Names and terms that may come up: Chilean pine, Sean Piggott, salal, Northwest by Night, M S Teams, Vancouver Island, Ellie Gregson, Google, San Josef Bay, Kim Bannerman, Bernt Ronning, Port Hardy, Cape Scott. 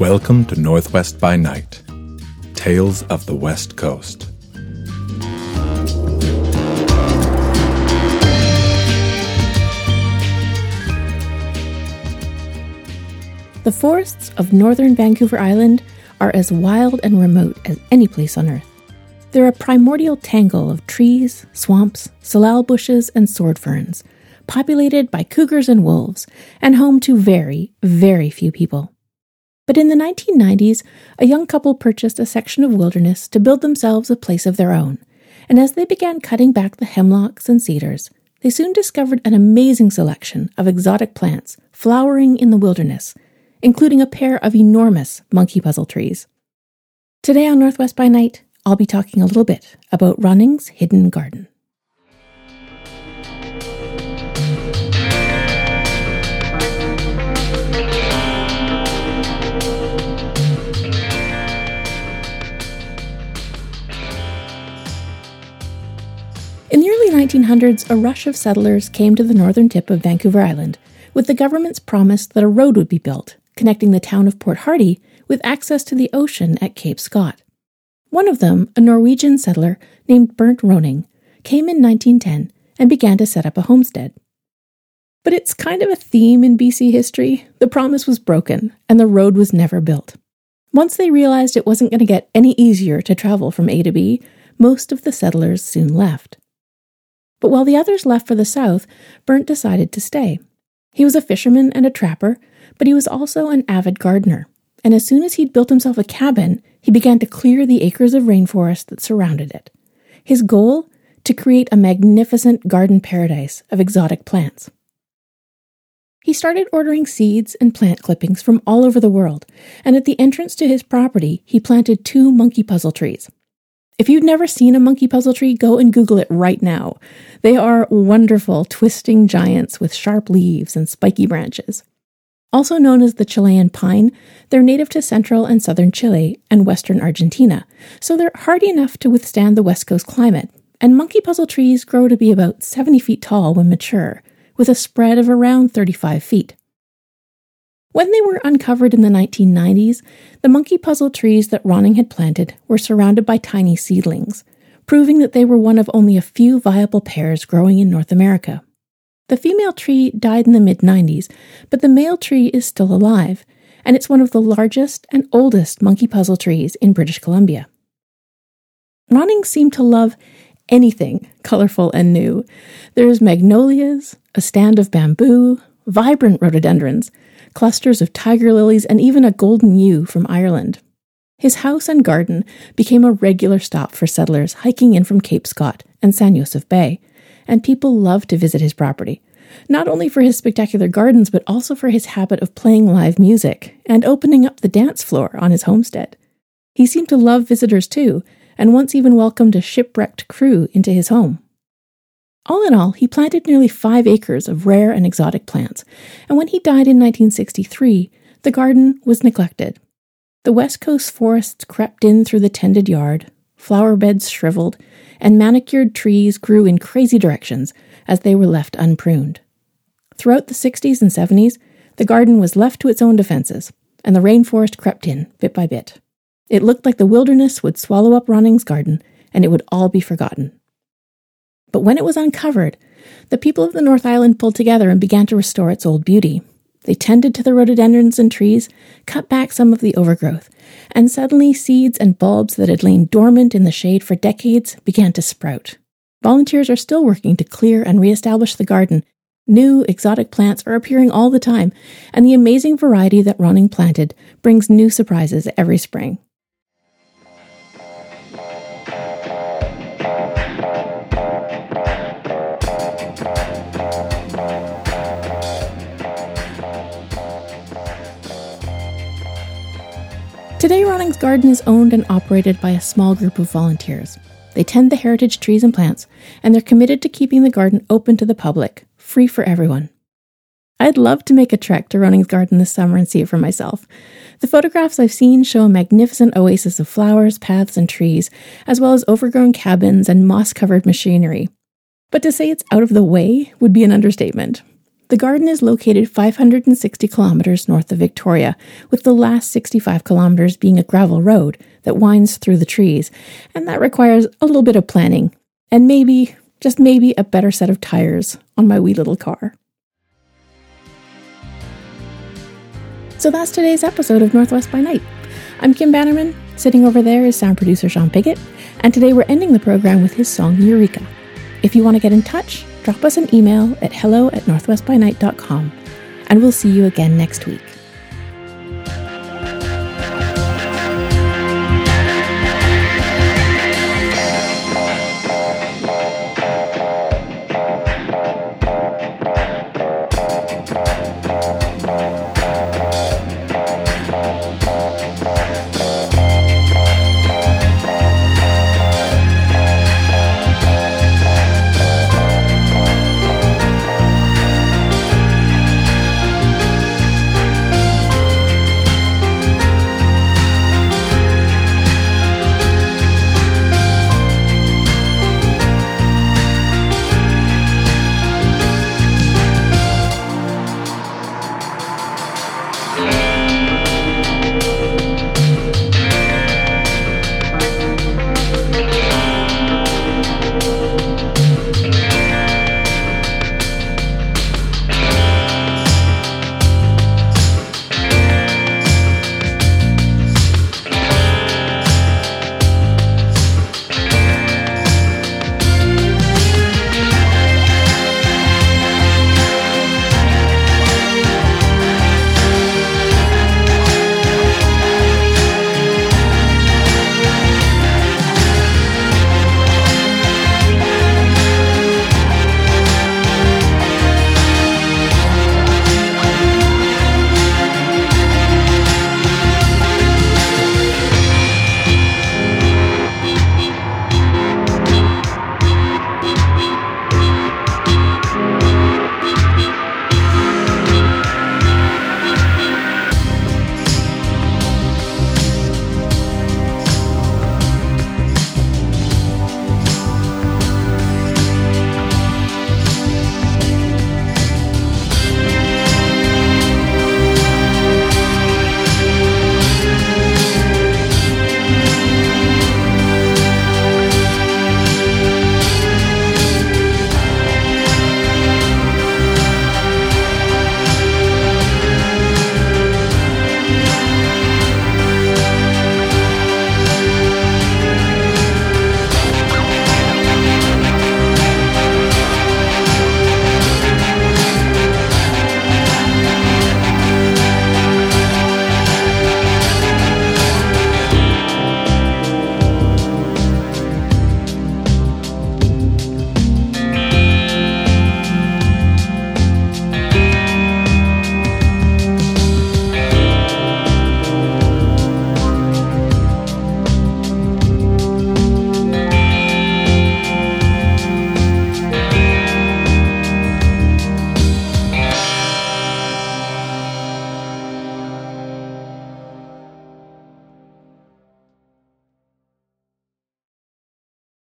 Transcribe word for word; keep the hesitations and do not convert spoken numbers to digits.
Welcome to Northwest by Night, Tales of the West Coast. The forests of northern Vancouver Island are as wild and remote as any place on Earth. They're a primordial tangle of trees, swamps, salal bushes, and sword ferns, populated by cougars and wolves, and home to very, very few people. But in the nineteen nineties, a young couple purchased a section of wilderness to build themselves a place of their own, and as they began cutting back the hemlocks and cedars, they soon discovered an amazing selection of exotic plants flowering in the wilderness, including a pair of enormous monkey puzzle trees. Today on Northwest by Night, I'll be talking a little bit about Ronning's hidden garden. In the early nineteen hundreds, a rush of settlers came to the northern tip of Vancouver Island with the government's promise that a road would be built, connecting the town of Port Hardy with access to the ocean at Cape Scott. One of them, a Norwegian settler named Bernt Ronning, came in nineteen ten and began to set up a homestead. But it's kind of a theme in B C history. The promise was broken, and the road was never built. Once they realized it wasn't going to get any easier to travel from A to B, most of the settlers soon left. But while the others left for the south, Bernt decided to stay. He was a fisherman and a trapper, but he was also an avid gardener, and as soon as he'd built himself a cabin, he began to clear the acres of rainforest that surrounded it. His goal? To create a magnificent garden paradise of exotic plants. He started ordering seeds and plant clippings from all over the world, and at the entrance to his property, he planted two monkey puzzle trees. If you've never seen a monkey puzzle tree, go and Google it right now. They are wonderful, twisting giants with sharp leaves and spiky branches. Also known as the Chilean pine, they're native to central and southern Chile and western Argentina, so they're hardy enough to withstand the West Coast climate, and monkey puzzle trees grow to be about seventy feet tall when mature, with a spread of around thirty-five feet. When they were uncovered in the nineteen nineties, the monkey puzzle trees that Ronning had planted were surrounded by tiny seedlings, proving that they were one of only a few viable pairs growing in North America. The female tree died in the mid-nineties, but the male tree is still alive, and it's one of the largest and oldest monkey puzzle trees in British Columbia. Ronning seemed to love anything colorful and new. There's magnolias, a stand of bamboo, vibrant rhododendrons, clusters of tiger lilies, and even a golden yew from Ireland. His house and garden became a regular stop for settlers hiking in from Cape Scott and San Josef Bay, and people loved to visit his property, not only for his spectacular gardens, but also for his habit of playing live music and opening up the dance floor on his homestead. He seemed to love visitors too, and once even welcomed a shipwrecked crew into his home. All in all, he planted nearly five acres of rare and exotic plants, and when he died in nineteen sixty-three, the garden was neglected. The West Coast forests crept in through the tended yard, flower beds shriveled, and manicured trees grew in crazy directions as they were left unpruned. Throughout the sixties and seventies, the garden was left to its own defenses, and the rainforest crept in bit by bit. It looked like the wilderness would swallow up Ronning's garden, and it would all be forgotten. But when it was uncovered, the people of the North Island pulled together and began to restore its old beauty. They tended to the rhododendrons and trees, cut back some of the overgrowth, and suddenly seeds and bulbs that had lain dormant in the shade for decades began to sprout. Volunteers are still working to clear and reestablish the garden. New, exotic plants are appearing all the time, and the amazing variety that Ronning planted brings new surprises every spring. Today, Ronning's garden is owned and operated by a small group of volunteers. They tend the heritage trees and plants, and they're committed to keeping the garden open to the public, free for everyone. I'd love to make a trek to Ronning's garden this summer and see it for myself. The photographs I've seen show a magnificent oasis of flowers, paths, and trees, as well as overgrown cabins and moss-covered machinery. But to say it's out of the way would be an understatement. The garden is located five hundred sixty kilometers north of Victoria, with the last sixty-five kilometers being a gravel road that winds through the trees, and that requires a little bit of planning, and maybe, just maybe, a better set of tires on my wee little car. So that's today's episode of Northwest by Night. I'm Kim Bannerman. Sitting over there is sound producer Sean Piggott, and today we're ending the program with his song Eureka. If you want to get in touch, drop us an email at hello at northwest by night dot com, and we'll see you again next week.